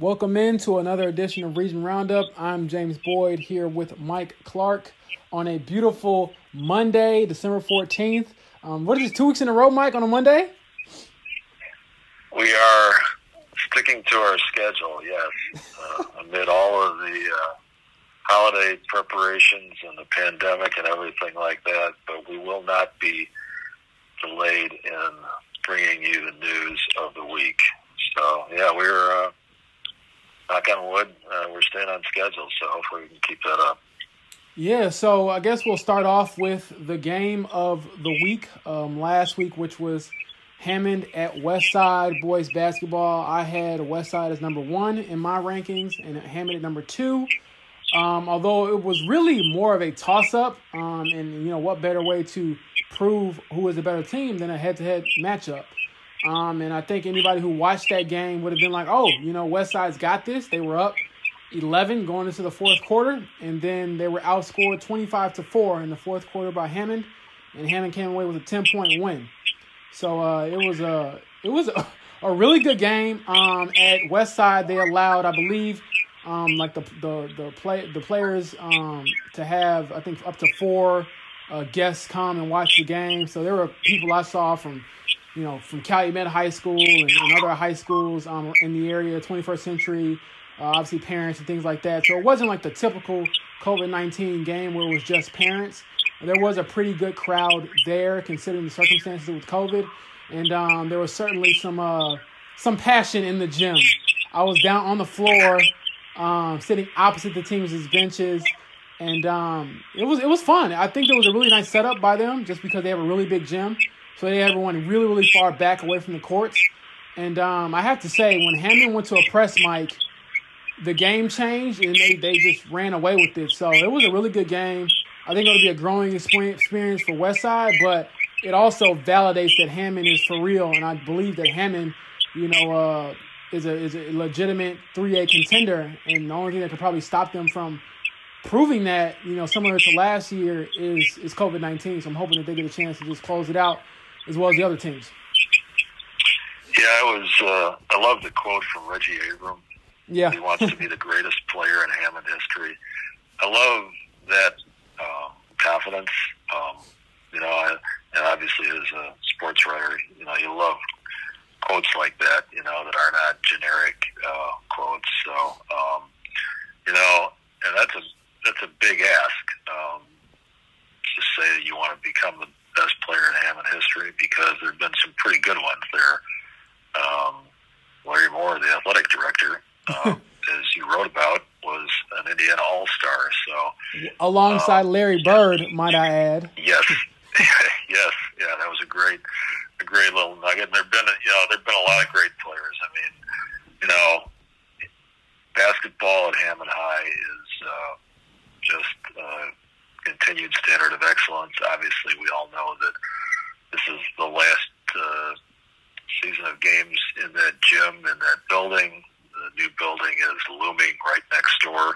Welcome in to another edition of Region Roundup. I'm James Boyd here with Mike Clark on a beautiful Monday, December 14th. What is this, 2 weeks in a row, Mike, on a Monday? We are sticking to our schedule, yes. Amid all of the holiday preparations and the pandemic and everything like that, but we will not be delayed in bringing you the news of the week. So, yeah, we're... knock on wood, we're staying on schedule, so hopefully we can keep that up. Yeah, so I guess we'll start off with the game of the week last week, which was Hammond at Westside boys basketball. I had Westside as number one in my rankings and Hammond at number two, although it was really more of a toss-up, and, you know, what better way to prove who is the better team than a head-to-head matchup. And I think anybody who watched that game would have been like, oh, you know, Westside's got this. They were up 11 going into the fourth quarter, and then they were outscored 25-4 in the fourth quarter by Hammond, and Hammond came away with a 10-point win. So it was a really good game. At Westside, they allowed, I believe, like the players to have, I think, up to four guests come and watch the game. So there were people I saw from Calumet High School and other high schools in the area, 21st century, obviously parents and things like that. So it wasn't like the typical COVID-19 game where it was just parents. There was a pretty good crowd there considering the circumstances with COVID. And there was certainly some passion in the gym. I was down on the floor sitting opposite the teams' benches, and it was fun. I think there was a really nice setup by them just because they have a really big gym. So they had everyone really, really far back away from the courts. And I have to say, when Hammond went to a press mic, the game changed, and they just ran away with it. So it was a really good game. I think it'll be a growing experience for Westside, but it also validates that Hammond is for real. And I believe that Hammond, is a legitimate 3A contender. And the only thing that could probably stop them from proving that, similar to last year, is COVID-19. So I'm hoping that they get a chance to just close it out, as well as the other teams. Yeah, I love the quote from Reggie Abram. Yeah. He wants to be the greatest player in Hammond history. I love that confidence. And obviously as a sports writer, you love quotes like that, that are not generic quotes. So, and that's a big ask to say that you want to become the best player in Hammond history, because there have been some pretty good ones there. Larry Moore, the athletic director, as you wrote about, was an Indiana All-Star. So, alongside Larry Bird, might I add? Yes, yes, yeah, that was a great little nugget. And there've been a lot of great players. I mean, basketball at Hammond High is just continued standard of excellence. Obviously, we all know that this is the last season of games in that gym, in that building. The new building is looming right next door,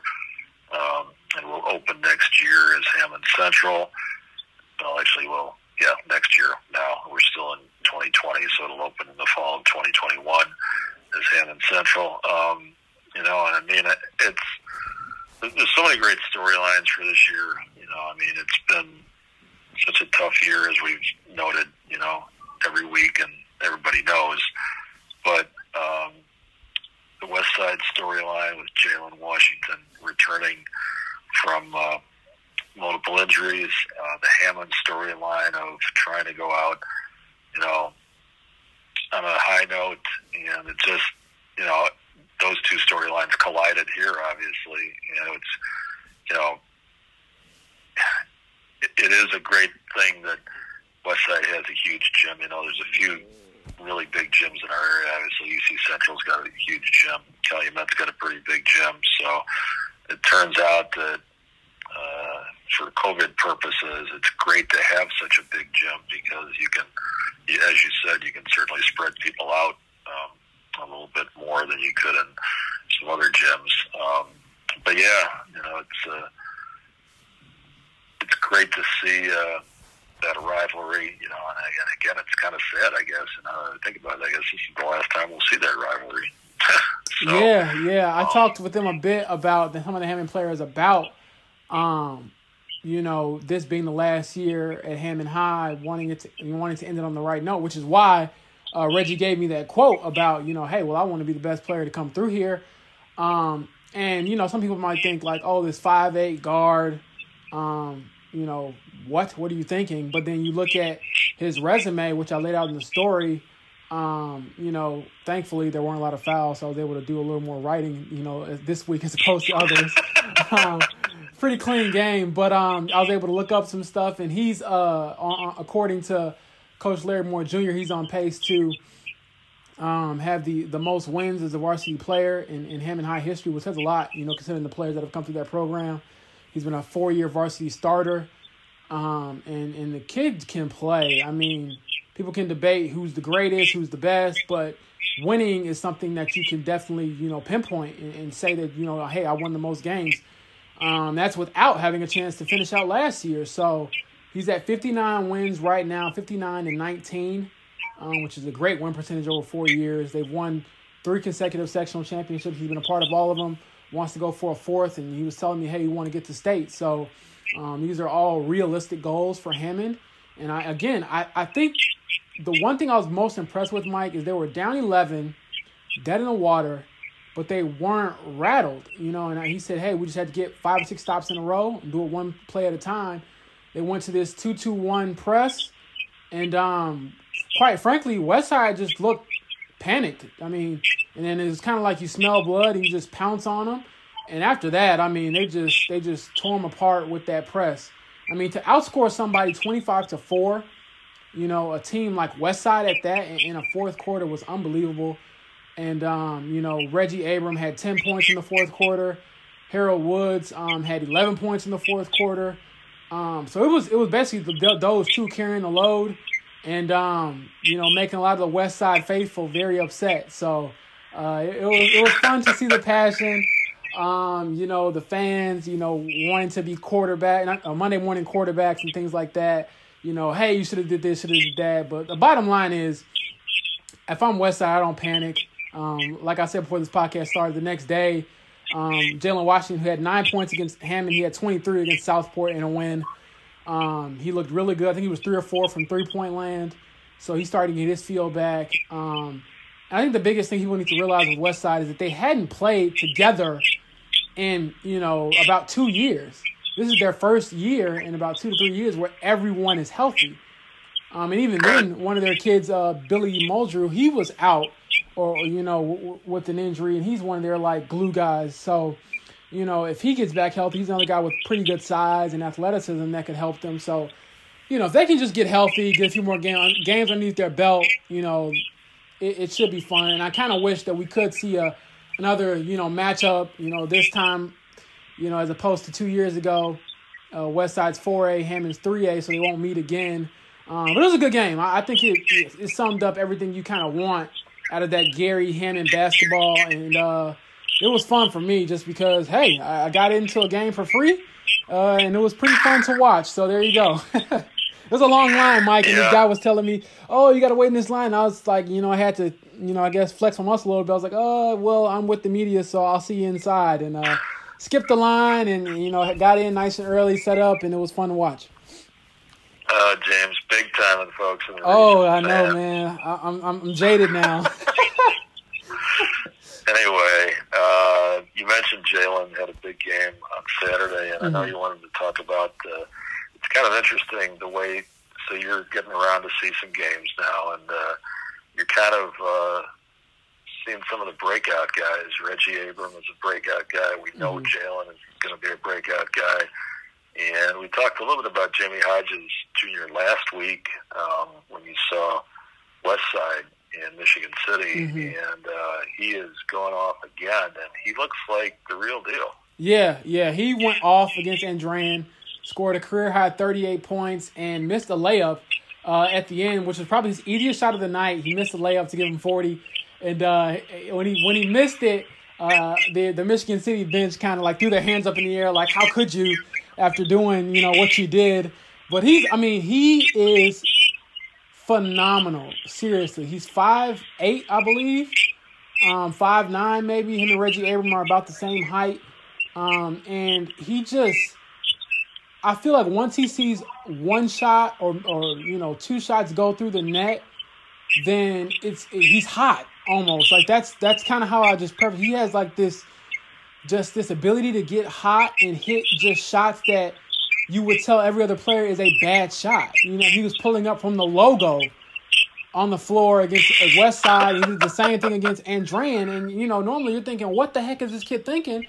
and will open next year as Hammond Central. Well, actually, next year now. We're still in 2020, so it'll open in the fall of 2021 as Hammond Central. There's so many great storylines for this year. It's been such a tough year, as we've noted, every week, and everybody knows. But the Westside storyline with Jalen Washington returning from multiple injuries, the Hammond storyline of trying to go out, on a high note, and it just, those two storylines collided here, obviously. It is a great thing that Westside has a huge gym. There's a few really big gyms in our area. Obviously, UC Central's got a huge gym. Calumet's got a pretty big gym. So it turns out that for COVID purposes, it's great to have such a big gym, because you can, as you said, you can certainly spread people out a little bit more than you could in some other gyms. But yeah, it's great to see that rivalry, and again, it's kind of sad, I guess, and I think about it, I guess this is the last time we'll see that rivalry. So, yeah. I talked with them a bit about some of the Hammond players about, this being the last year at Hammond High, wanting to end it on the right note, which is why Reggie gave me that quote about, hey, well, I want to be the best player to come through here. And, some people might think like, oh, this 5'8" guard, what are you thinking? But then you look at his resume, which I laid out in the story. Thankfully there weren't a lot of fouls, so I was able to do a little more writing, this week as opposed to others. Pretty clean game, but I was able to look up some stuff, and he's according to Coach Larry Moore Jr., he's on pace to have the most wins as a varsity player in Hammond High history, which says a lot, considering the players that have come through that program. He's been a 4-year varsity starter, and the kid can play. I mean, people can debate who's the greatest, who's the best, but winning is something that you can definitely, pinpoint and say that, hey, I won the most games. That's without having a chance to finish out last year. So he's at 59 wins right now, 59-19, which is a great win percentage over 4 years. They've won 3 consecutive sectional championships. He's been a part of all of them. Wants to go for a 4th, and he was telling me, hey, you want to get to state. So these are all realistic goals for Hammond. And I think the one thing I was most impressed with, Mike, is they were down 11, dead in the water, but they weren't rattled, and he said, hey, we just had to get 5 or 6 stops in a row and do it one play at a time. They went to this 2-2-1 press, and quite frankly, Westside just looked panicked. I mean, and then it was kind of like you smell blood and you just pounce on them. And after that, I mean, they just tore them apart with that press. I mean, to outscore somebody 25-4, a team like Westside at that in a fourth quarter was unbelievable. And, Reggie Abram had 10 points in the fourth quarter. Harold Woods had 11 points in the fourth quarter. So it was basically those two carrying the load. And, making a lot of the West Side faithful very upset. So it was fun to see the passion, the fans, wanting to be quarterback, Monday morning quarterbacks and things like that. Hey, you should have did this, should have did that. But the bottom line is, if I'm West Side, I don't panic. Like I said before this podcast started, the next day, Jalen Washington, who had 9 points against Hammond, he had 23 against Southport in a win. He looked really good. I think he was 3 or 4 from three-point land. So he's starting to get his feel back. I think the biggest thing people need to realize with Westside is that they hadn't played together in, about 2 years. This is their first year in about 2 to 3 years where everyone is healthy. And even then, one of their kids, Billy Moldrew, he was out with an injury, and he's one of their, glue guys. So, if he gets back healthy, he's another guy with pretty good size and athleticism that could help them. So, if they can just get healthy, get a few more games underneath their belt, it should be fun. And I kind of wish that we could see another, matchup, this time, as opposed to 2 years ago. Westside's 4A, Hammond's 3A, so they won't meet again. But it was a good game. I think it summed up everything you kind of want out of that Gary Hammond basketball. And it was fun for me just because, hey, I got into a game for free, and it was pretty fun to watch. So there you go. It was a long line, Mike, and this guy was telling me, oh, you got to wait in this line. And I was like, I had to, I guess flex my muscle a little bit. I was like, oh, well, I'm with the media, so I'll see you inside. And skipped the line and, got in nice and early, set up, and it was fun to watch. Oh, James, big time with folks. In the I know, man. I'm jaded now. Anyway, you mentioned Jalen had a big game on Saturday, and I know you wanted to talk about. It's kind of interesting the way. So you're getting around to see some games now, and you're kind of seeing some of the breakout guys. Reggie Abram is a breakout guy. We know Jalen is going to be a breakout guy. And we talked a little bit about Jimmy Hodges Jr. last week when you saw Westside in Michigan City, and he is going off again, and he looks like the real deal. Yeah, he went off against Andrean, scored a career-high 38 points, and missed a layup at the end, which was probably his easiest shot of the night. He missed a layup to give him 40, and when he missed it, the Michigan City bench kind of threw their hands up in the air, how could you? After doing, what you did. But he is phenomenal. Seriously. He's 5'8", I believe. 5'9", maybe. Him and Reggie Abram are about the same height. And he just, I feel like once he sees one shot or you know, two shots go through the net, then he's hot almost. Like that's kind of how I just perfect. He has like this ability to get hot and hit just shots that you would tell every other player is a bad shot. You know, he was pulling up from the logo on the floor against Westside. He did the same thing against Andrean. And, you know, normally you're thinking, what the heck is this kid thinking?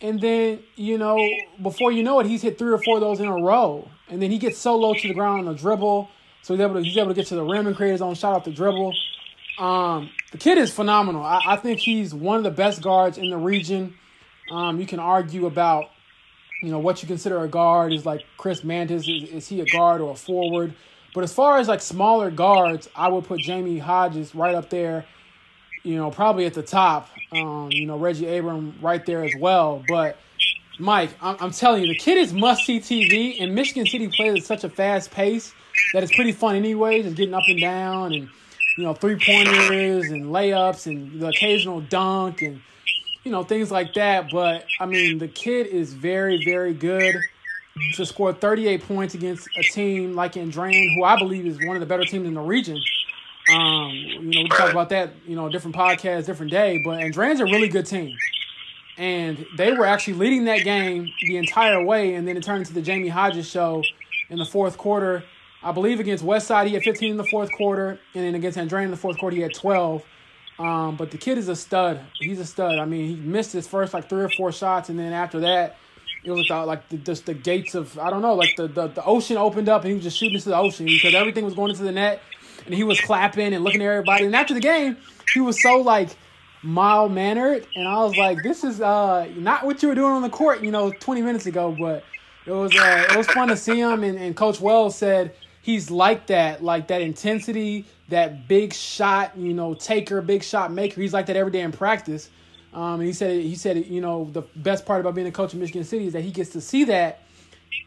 And then, you know, before you know it, he's hit 3 or 4 of those in a row. And then he gets so low to the ground on the dribble. So he's able to get to the rim and create his own shot off the dribble. The kid is phenomenal. I think he's one of the best guards in the region. You can argue about, you know, what you consider a guard is like Chris Mantis. Is he a guard or a forward? But as far as, like, smaller guards, I would put Jamie Hodges right up there, you know, probably at the top. You know, Reggie Abram right there as well. But, Mike, I'm telling you, the kid is must-see TV, and Michigan City plays at such a fast pace that it's pretty fun anyway, just getting up and down and, you know, three-pointers and layups and the occasional dunk and, you know, things like that. But, I mean, the kid is very, very good. To score 38 points against a team like Andrean, who I believe is one of the better teams in the region. You know, we talk about that, you know, different podcasts, different day. But Andrean's a really good team. And they were actually leading that game the entire way. And then it turned into the Jamie Hodges show in the fourth quarter. I believe against Westside, he had 15 in the fourth quarter. And then against Andrean in the fourth quarter, he had 12. But the kid is a stud. He's a stud. I mean, he missed his first, like, 3 or 4 shots. And then after that, it was like just the gates of, I don't know, like the ocean opened up and he was just shooting into the ocean because everything was going into the net and he was clapping and looking at everybody. And after the game, he was so, like, mild-mannered. And I was like, this is not what you were doing on the court, you know, 20 minutes ago. But it was fun to see him. And Coach Wells said he's like that intensity, that big shot, you know, taker, big shot maker. He's like that every day in practice. And he said, you know, the best part about being a coach in Michigan City is that he gets to see that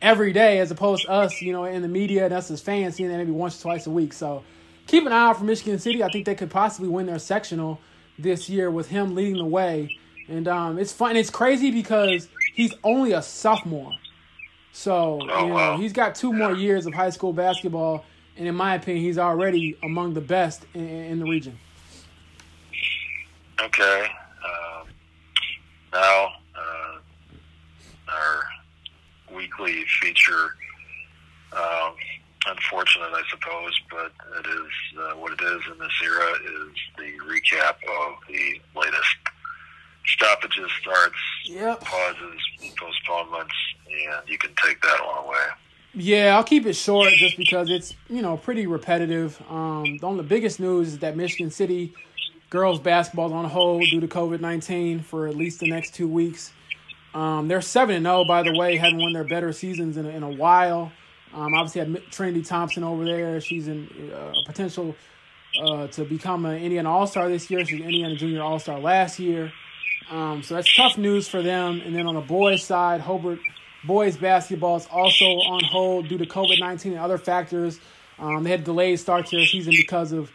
every day as opposed to us, you know, in the media and us as fans seeing that maybe once or twice a week. So keep an eye out for Michigan City. I think they could possibly win their sectional this year with him leading the way. And it's fun. It's crazy because he's only a sophomore. So, you know, he's got 2 more years of high school basketball. And in my opinion, he's already among the best in the region. Okay. Now, our weekly feature, unfortunate, I suppose, but it is what it is in this era, is the recap of the latest stoppages, starts, pauses, postponements, and you can take that one away. Yeah, I'll keep it short just because it's, you know, pretty repetitive. The biggest news is that Michigan City girls basketball is on hold due to COVID-19 for at least the next 2 weeks. They're 7-0, by the way, haven't won their better seasons in a while. Obviously, had Trinity Thompson over there. She's in potential to become an Indiana All-Star this year. She's an Indiana Junior All-Star last year. So that's tough news for them. And then on the boys' side, Hobart boys basketball is also on hold due to COVID-19 and other factors. They had delayed start to their season because of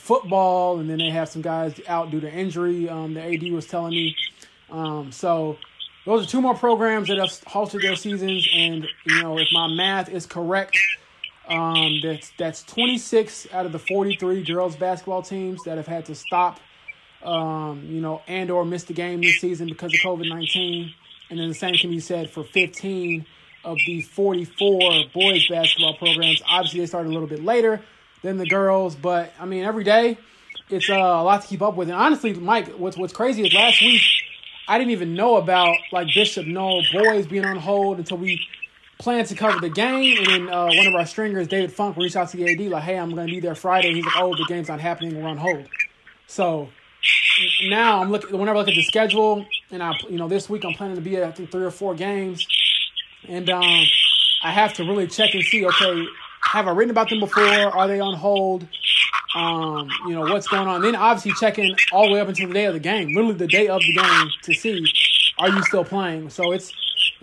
football, and then they have some guys out due to injury, the AD was telling me. So those are 2 more programs that have halted their seasons, and, you know, if my math is correct, that's 26 out of the 43 girls basketball teams that have had to stop, you know, and or miss the game this season because of COVID-19. And then the same can be said for 15 of the 44 boys basketball programs. Obviously, they started a little bit later than the girls, but I mean, every day it's a lot to keep up with. And honestly, Mike, what's crazy is last week I didn't even know about, like, Bishop Knoll boys being on hold until we planned to cover the game. And then one of our stringers, David Funk, reached out to the AD like, "Hey, I'm going to be there Friday." He's like, "Oh, the game's not happening. We're on hold." So now I'm looking. Whenever I look at the schedule, and this week I'm planning to be at, I think, 3 or 4 games, and I have to really check and see. Okay. Have I written about them before? Are they on hold? You know, what's going on? Then obviously checking all the way up until the day of the game, literally the day of the game, to see, are you still playing? So it's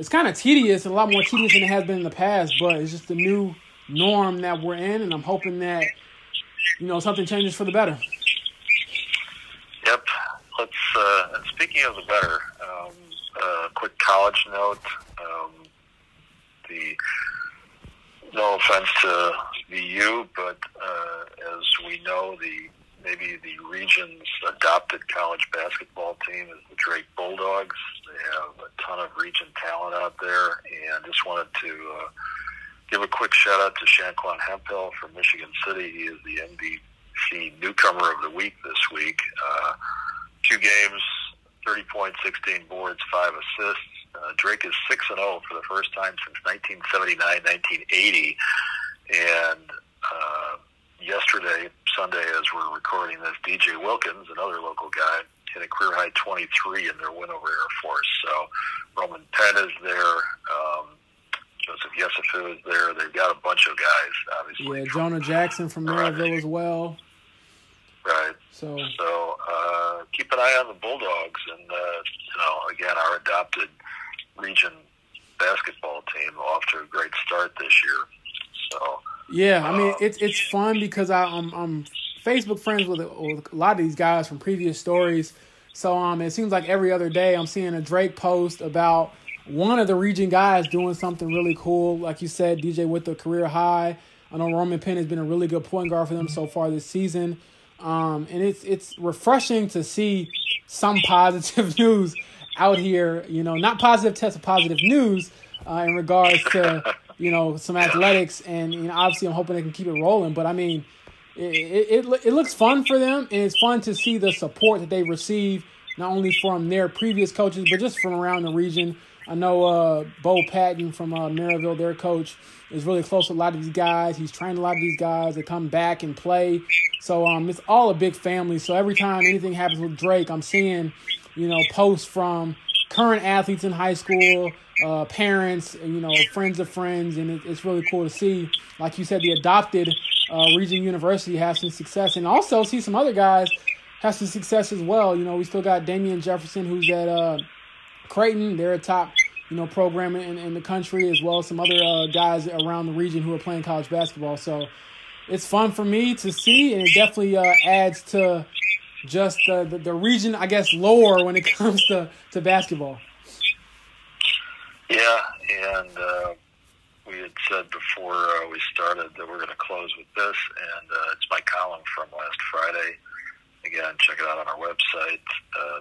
kind of tedious, a lot more tedious than it has been in the past, but it's just the new norm that we're in, and I'm hoping that, you know, something changes for the better. Yeah, And speaking of the better, quick college note. No offense to the U, but as we know, the region's adopted college basketball team is the Drake Bulldogs. They have a ton of region talent out there, and just wanted to give a quick shout out to Shanquan Hempel from Michigan City. He is the MVC newcomer of the week this week. 2 games, 30 points, 16 boards, 5 assists. Drake is 6-0 for the first time since 1979-1980, and yesterday, Sunday, as we're recording this, DJ Wilkins, another local guy, hit a career-high 23 in their win over Air Force. So Roman Penn is there, Joseph Yesufu is there. They've got a bunch of guys, obviously. Yeah, Jonah Jackson from Maryville as well. Right. So keep an eye on the Bulldogs, and again, our adopted region basketball team off to a great start this year. So yeah, I mean it's fun because I'm Facebook friends with a lot of these guys from previous stories. So it seems like every other day I'm seeing a Drake post about one of the region guys doing something really cool, like you said, DJ with a career high. I know Roman Penn has been a really good point guard for them so far this season. And it's refreshing to see some positive news out here, not positive tests, but positive news in regards to, some athletics. And, obviously I'm hoping they can keep it rolling. But, I mean, it looks fun for them, and it's fun to see the support that they receive, not only from their previous coaches, but just from around the region. I know Bo Patton from Maryville, their coach, is really close to a lot of these guys. He's trained a lot of these guys. They come back and play. So it's all a big family. So every time anything happens with Drake, I'm seeing, posts from current athletes in high school, parents, friends of friends. And it's really cool to see, like you said, the adopted region university have some success, and also see some other guys have some success as well. We still got Damian Jefferson, who's at Creighton. They're a top, program in the country, as well as some other guys around the region who are playing college basketball. So it's fun for me to see, and it definitely adds to just the region, I guess, lore when it comes to basketball. Yeah, and we had said before we started that we're going to close with this, and it's my column from last Friday. Again, check it out on our website.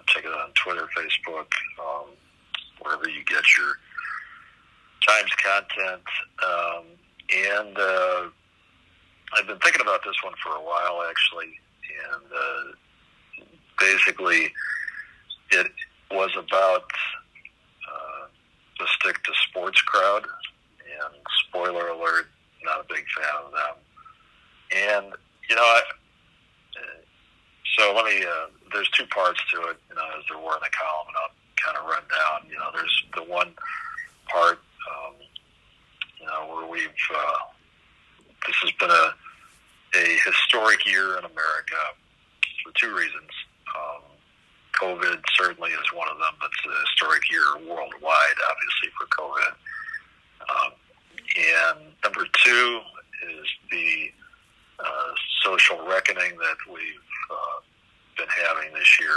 Check it out on Twitter, Facebook, wherever you get your Times content. And I've been thinking about this one for a while, actually. And basically, it was about the stick to sports crowd. And spoiler alert, not a big fan of them. And, so let me, there's 2 parts to it, as there were in the column, and I'll kind of run down. There's the one part, where we've, this has been a historic year in America for 2 reasons. COVID certainly is one of them. It's a historic year worldwide, obviously, for COVID. And number 2 is the social reckoning that we've been having this year.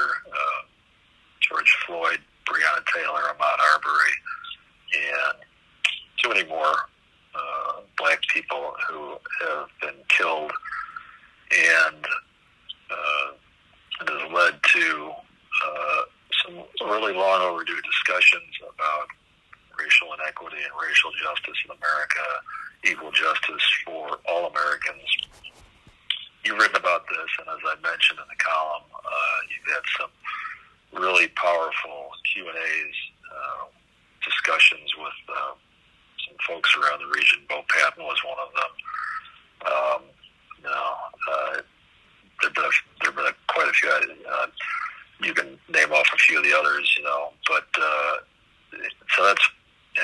George Floyd, Breonna Taylor, Ahmaud Arbery, and too many more black people who have been killed, and it has led to some really long overdue discussions about racial inequity and racial justice in America, equal justice for all Americans. You've written about this, and as I mentioned in the column, you've had some really powerful Q&As, discussions with some folks around the region. Bo Patton was one of them. There've been quite a few. You can name off a few of the others, but so that's,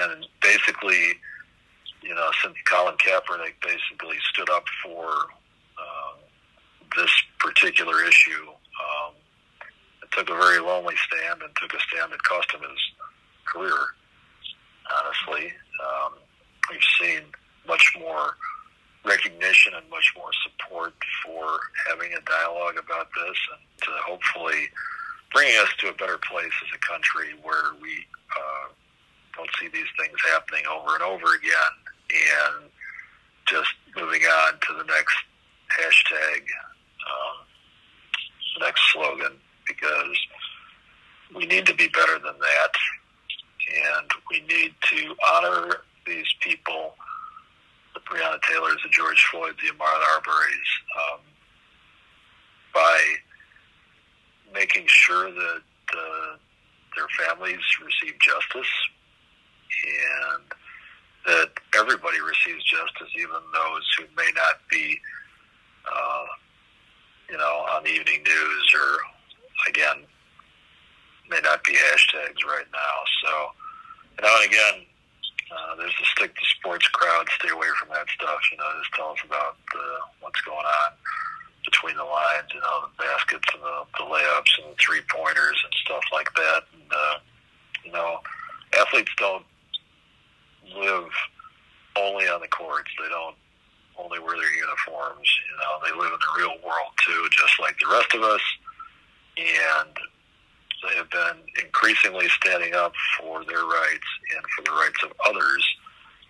and basically, since Colin Kaepernick basically stood up for this particular issue, it took a very lonely stand and took a stand that cost him his career, honestly. We've seen much more recognition and much more support for having a dialogue about this, and to hopefully bringing us to a better place as a country where we don't see these things happening over and over again, and just moving on to the next hashtag, next slogan, because we need to be better than that, and we need to honor these people, the Breonna Taylors, the George Floyd, the Ahmaud Arbery's, by making sure that their families receive justice, and that everybody receives justice, even those who may not be, on the evening news, or again, may not be hashtags right now. So, and again, there's the stick to sports crowd. Stay away from that stuff. Just tell us about what's going on between the lines, the baskets and the layups and the three-pointers and stuff like that. And, athletes don't live only on the courts. They don't only wear their uniforms. They live in the real world, too, just like the rest of us. And they have been increasingly standing up for their rights and for the rights of others,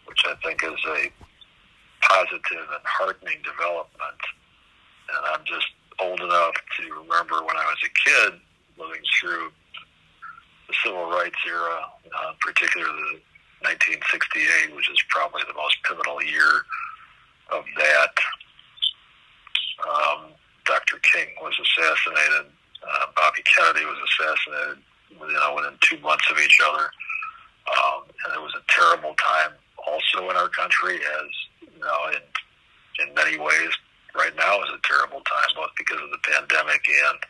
which I think is a positive and heartening development. And I'm just old enough to remember when I was a kid living through the civil rights era, particularly 1968, which is probably the most pivotal year of that. Dr. King was assassinated. Bobby Kennedy was assassinated, within 2 months of each other. And it was a terrible time also in our country, as, in many ways. Right now is a terrible time, both because of the pandemic and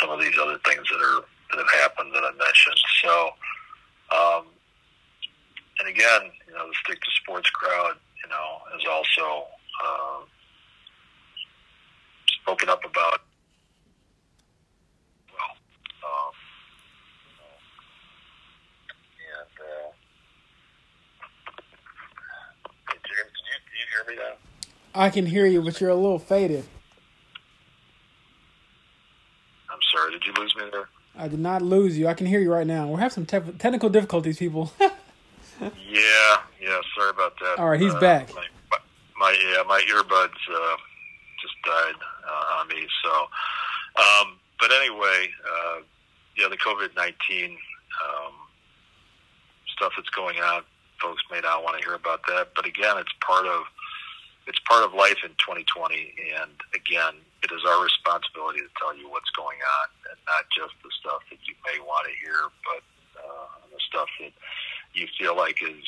some of these other things that have happened that I mentioned. So, and again, the stick to sports crowd, has also spoken up about and James, can you hear me now? I can hear you, but you're a little faded. I'm sorry, did you lose me there? I did not lose you. I can hear you right now. We're having some technical difficulties, people. yeah, sorry about that. All right, he's back. My earbuds just died on me. So, but anyway, the COVID-19 stuff that's going on, folks may not want to hear about that. But again, it's part of life in 2020, and again, it is our responsibility to tell you what's going on, and not just the stuff that you may want to hear, but the stuff that you feel like is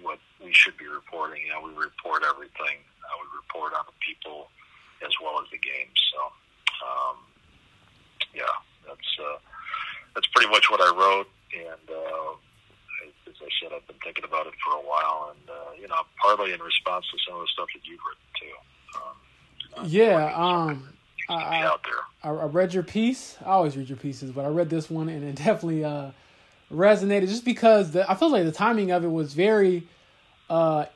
what we should be reporting. We report everything. We report on the people as well as the games. So, that's pretty much what I wrote, and as I said, I've been thinking about it for a while, and partly in response to some of the stuff that you've written too. I read your piece. I always read your pieces, but I read this one, and it definitely resonated, just because I feel like the timing of it was very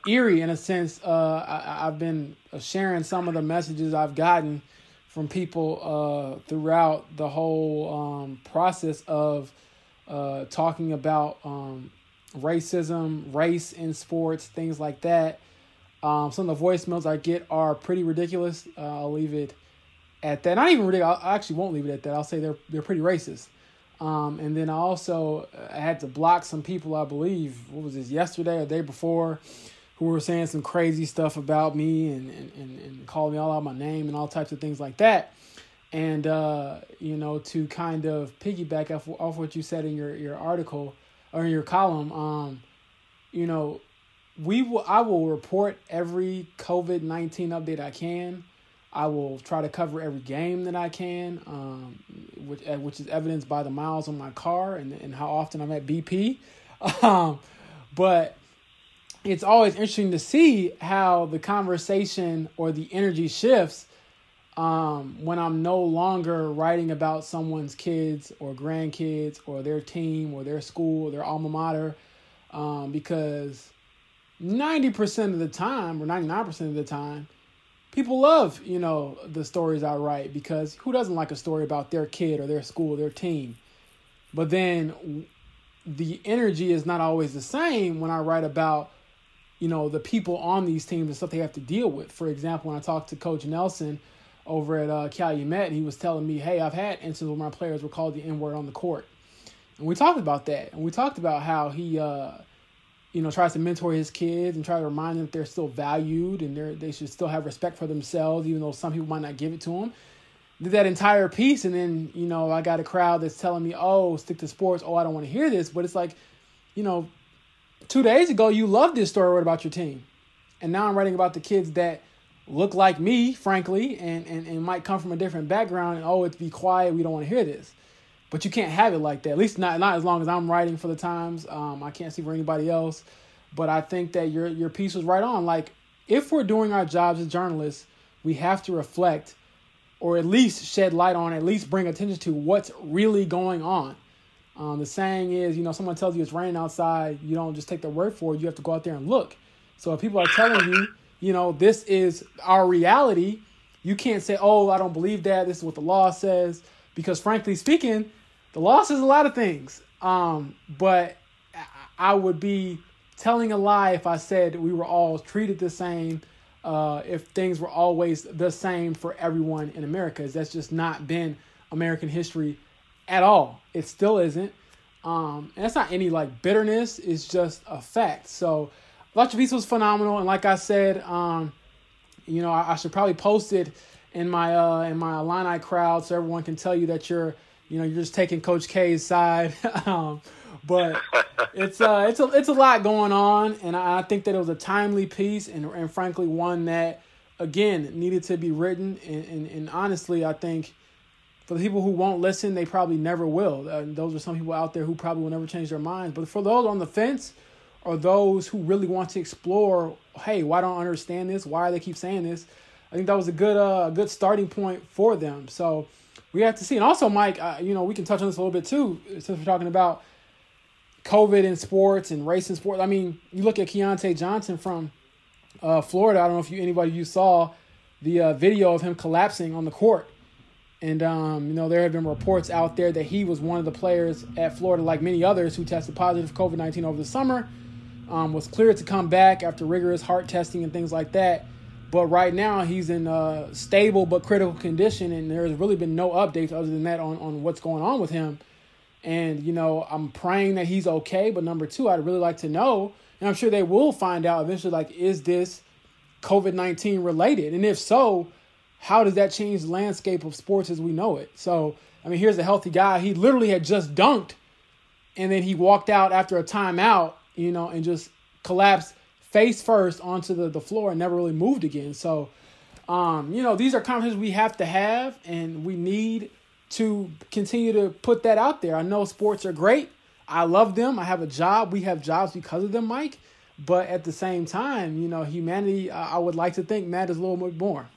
eerie in a sense. I've been sharing some of the messages I've gotten from people throughout the whole process of talking about racism, race in sports, things like that. Some of the voicemails I get are pretty ridiculous. I'll leave it at that. Not even ridiculous. I actually won't leave it at that. I'll say they're pretty racist. And then I also had to block some people, I believe, what was this, yesterday or the day before, who were saying some crazy stuff about me and calling me all out my name and all types of things like that. And, to kind of piggyback off what you said in your article or in your column, I will report every COVID-19 update I can. I will try to cover every game that I can, which is evidenced by the miles on my car and how often I'm at BP. But it's always interesting to see how the conversation or the energy shifts when I'm no longer writing about someone's kids or grandkids or their team or their school, or their alma mater, because 90% of the time or 99% of the time, people love, you know, the stories I write, because who doesn't like a story about their kid or their school, their team? But then the energy is not always the same when I write about, you know, the people on these teams and stuff they have to deal with. For example, when I talked to Coach Nelson over at Calumet, and he was telling me, hey, I've had instances where my players were called the N-word on the court. And we talked about that. And we talked about how he, you know, tries to mentor his kids and try to remind them that they're still valued and they should still have respect for themselves, even though some people might not give it to them. Did that entire piece, and then, you know, I got a crowd that's telling me, oh, stick to sports. Oh, I don't want to hear this. But it's like, you know, 2 days ago, you loved this story right about your team. And now I'm writing about the kids that look like me, frankly, and might come from a different background. And, oh, it's be quiet. We don't want to hear this. But you can't have it like that, at least not as long as I'm writing for the Times. I can't see for anybody else. But I think that your piece was right on. Like, if we're doing our jobs as journalists, we have to reflect or at least shed light on, at least bring attention to what's really going on. The saying is, you know, someone tells you it's raining outside, you don't just take their word for it. You have to go out there and look. So if people are telling you, you know, this is our reality, you can't say, oh, I don't believe that. This is what the law says. Because frankly speaking, the law says a lot of things, but I would be telling a lie if I said we were all treated the same, if things were always the same for everyone in America. That's just not been American history at all. It still isn't. And that's not any like bitterness. It's just a fact. So Lacha Vista was phenomenal. And like I said, you know, I should probably post it in my Illini crowd so everyone can tell you that you're just taking Coach K's side. But it's a lot going on, and I think that it was a timely piece and frankly one that, again, needed to be written. And honestly, I think for the people who won't listen, they probably never will. Those are some people out there who probably will never change their minds. But for those on the fence or those who really want to explore, hey, why don't I understand this? Why do they keep saying this? I think that was a good starting point for them. So we have to see. And also, Mike, you know, we can touch on this a little bit too, since we're talking about COVID in sports and race in sports. I mean, you look at Keontae Johnson from Florida. I don't know if anybody saw the video of him collapsing on the court. And, you know, there have been reports out there that he was one of the players at Florida, like many others, who tested positive for COVID-19 over the summer, was cleared to come back after rigorous heart testing and things like that. But right now he's in a stable but critical condition, and there's really been no updates other than that on what's going on with him. And, you know, I'm praying that he's okay. But number two, I'd really like to know, and I'm sure they will find out eventually, like, is this COVID-19 related? And if so, how does that change the landscape of sports as we know it? So, I mean, here's a healthy guy. He literally had just dunked, and then he walked out after a timeout, you know, and just collapsed face first onto the floor and never really moved again. So, you know, these are conversations we have to have, and we need to continue to put that out there. I know sports are great. I love them. I have a job. We have jobs because of them, Mike. But at the same time, you know, humanity, I would like to think, matters a little bit more.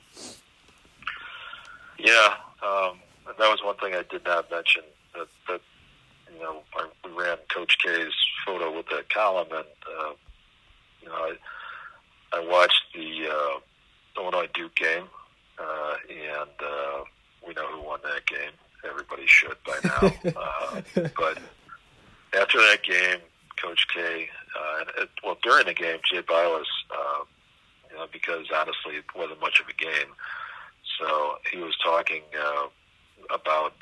Yeah. That was one thing I did not mention, that you know, we ran Coach K's photo with that column, and, you know, I watched the Illinois-Duke game, and we know who won that game. Everybody should by now. But after that game, Coach K, during the game, Jay Bilas, you know, because honestly it wasn't much of a game, so he was talking about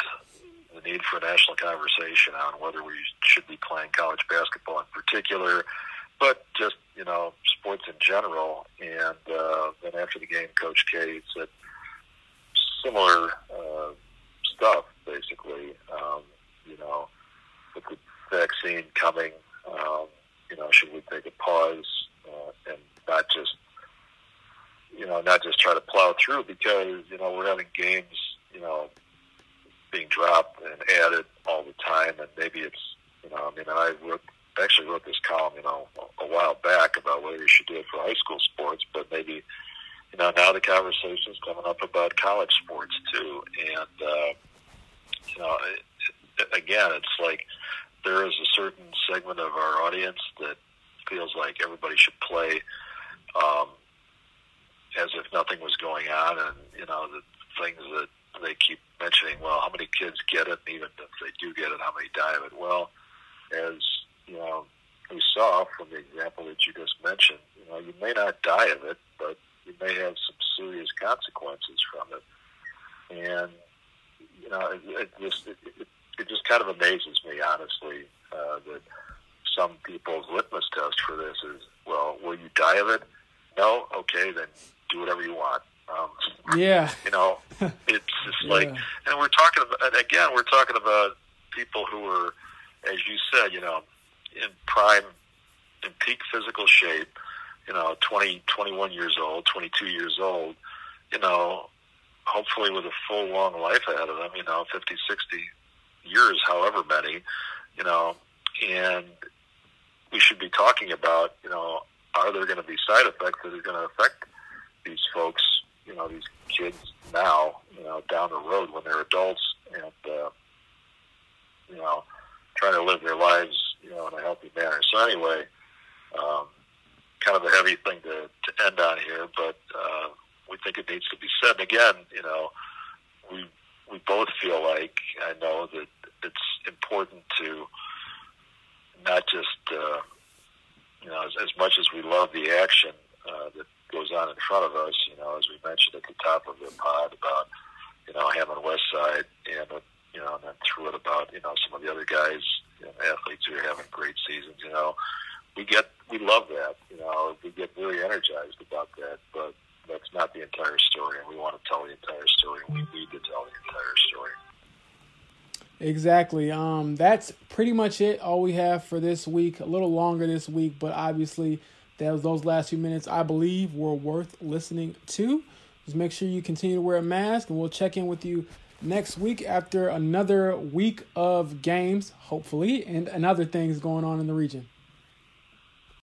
the need for a national conversation on whether we should be playing college basketball in particular, but just, you know, sports in general. And then after the game, Coach K said similar stuff, basically. You know, with the vaccine coming, you know, should we take a pause and not just try to plow through, because, you know, we're having games, you know, being dropped and added all the time. And maybe it's, you know, I mean, I actually wrote this column, you know, a while back about whether you should do it for high school sports, but maybe, you know, now the conversation's coming up about college sports too. And, you know, again, it's like there is a certain segment of our audience that feels like everybody should play as if nothing was going on. And, you know, the things that they keep mentioning, well, how many kids get it? And even if they do get it, how many die of it? Well, as, you know, we saw from the example that you just mentioned, you know, you may not die of it, but you may have some serious consequences from it. And, you know, it just kind of amazes me, honestly, that some people's litmus test for this is, well, will you die of it? No? Okay, then do whatever you want. Yeah. You know, it's just like, and we're talking about, again, we're talking about people who are, as you said, you know, in prime, in peak physical shape, you know, 20, 21 years old, 22 years old, you know, hopefully with a full, long life ahead of them, you know, 50, 60 years, however many, you know, and we should be talking about, you know, are there going to be side effects that are going to affect these folks, you know, these kids now, you know, down the road when they're adults and, you know, trying to live their lives, you know, in a healthy manner. So anyway, kind of a heavy thing to end on here, but we think it needs to be said. And again, you know, we both feel like, I know that it's important to not just, you know, as much as we love the action that goes on in front of us, you know, as we mentioned at the top of the pod about, you know, Hammond Westside and, you know, and then through it about, you know, some of the other guys, you know, athletes who are having great seasons, you know, we love that, you know, we get really energized about that, but that's not the entire story, and we want to tell the entire story, and we need to tell the entire story. Exactly. That's pretty much it, all we have for this week. A little longer this week, but obviously those last few minutes, I believe, were worth listening to. Just make sure you continue to wear a mask, and we'll check in with you next week after another week of games, hopefully, and other things going on in the region.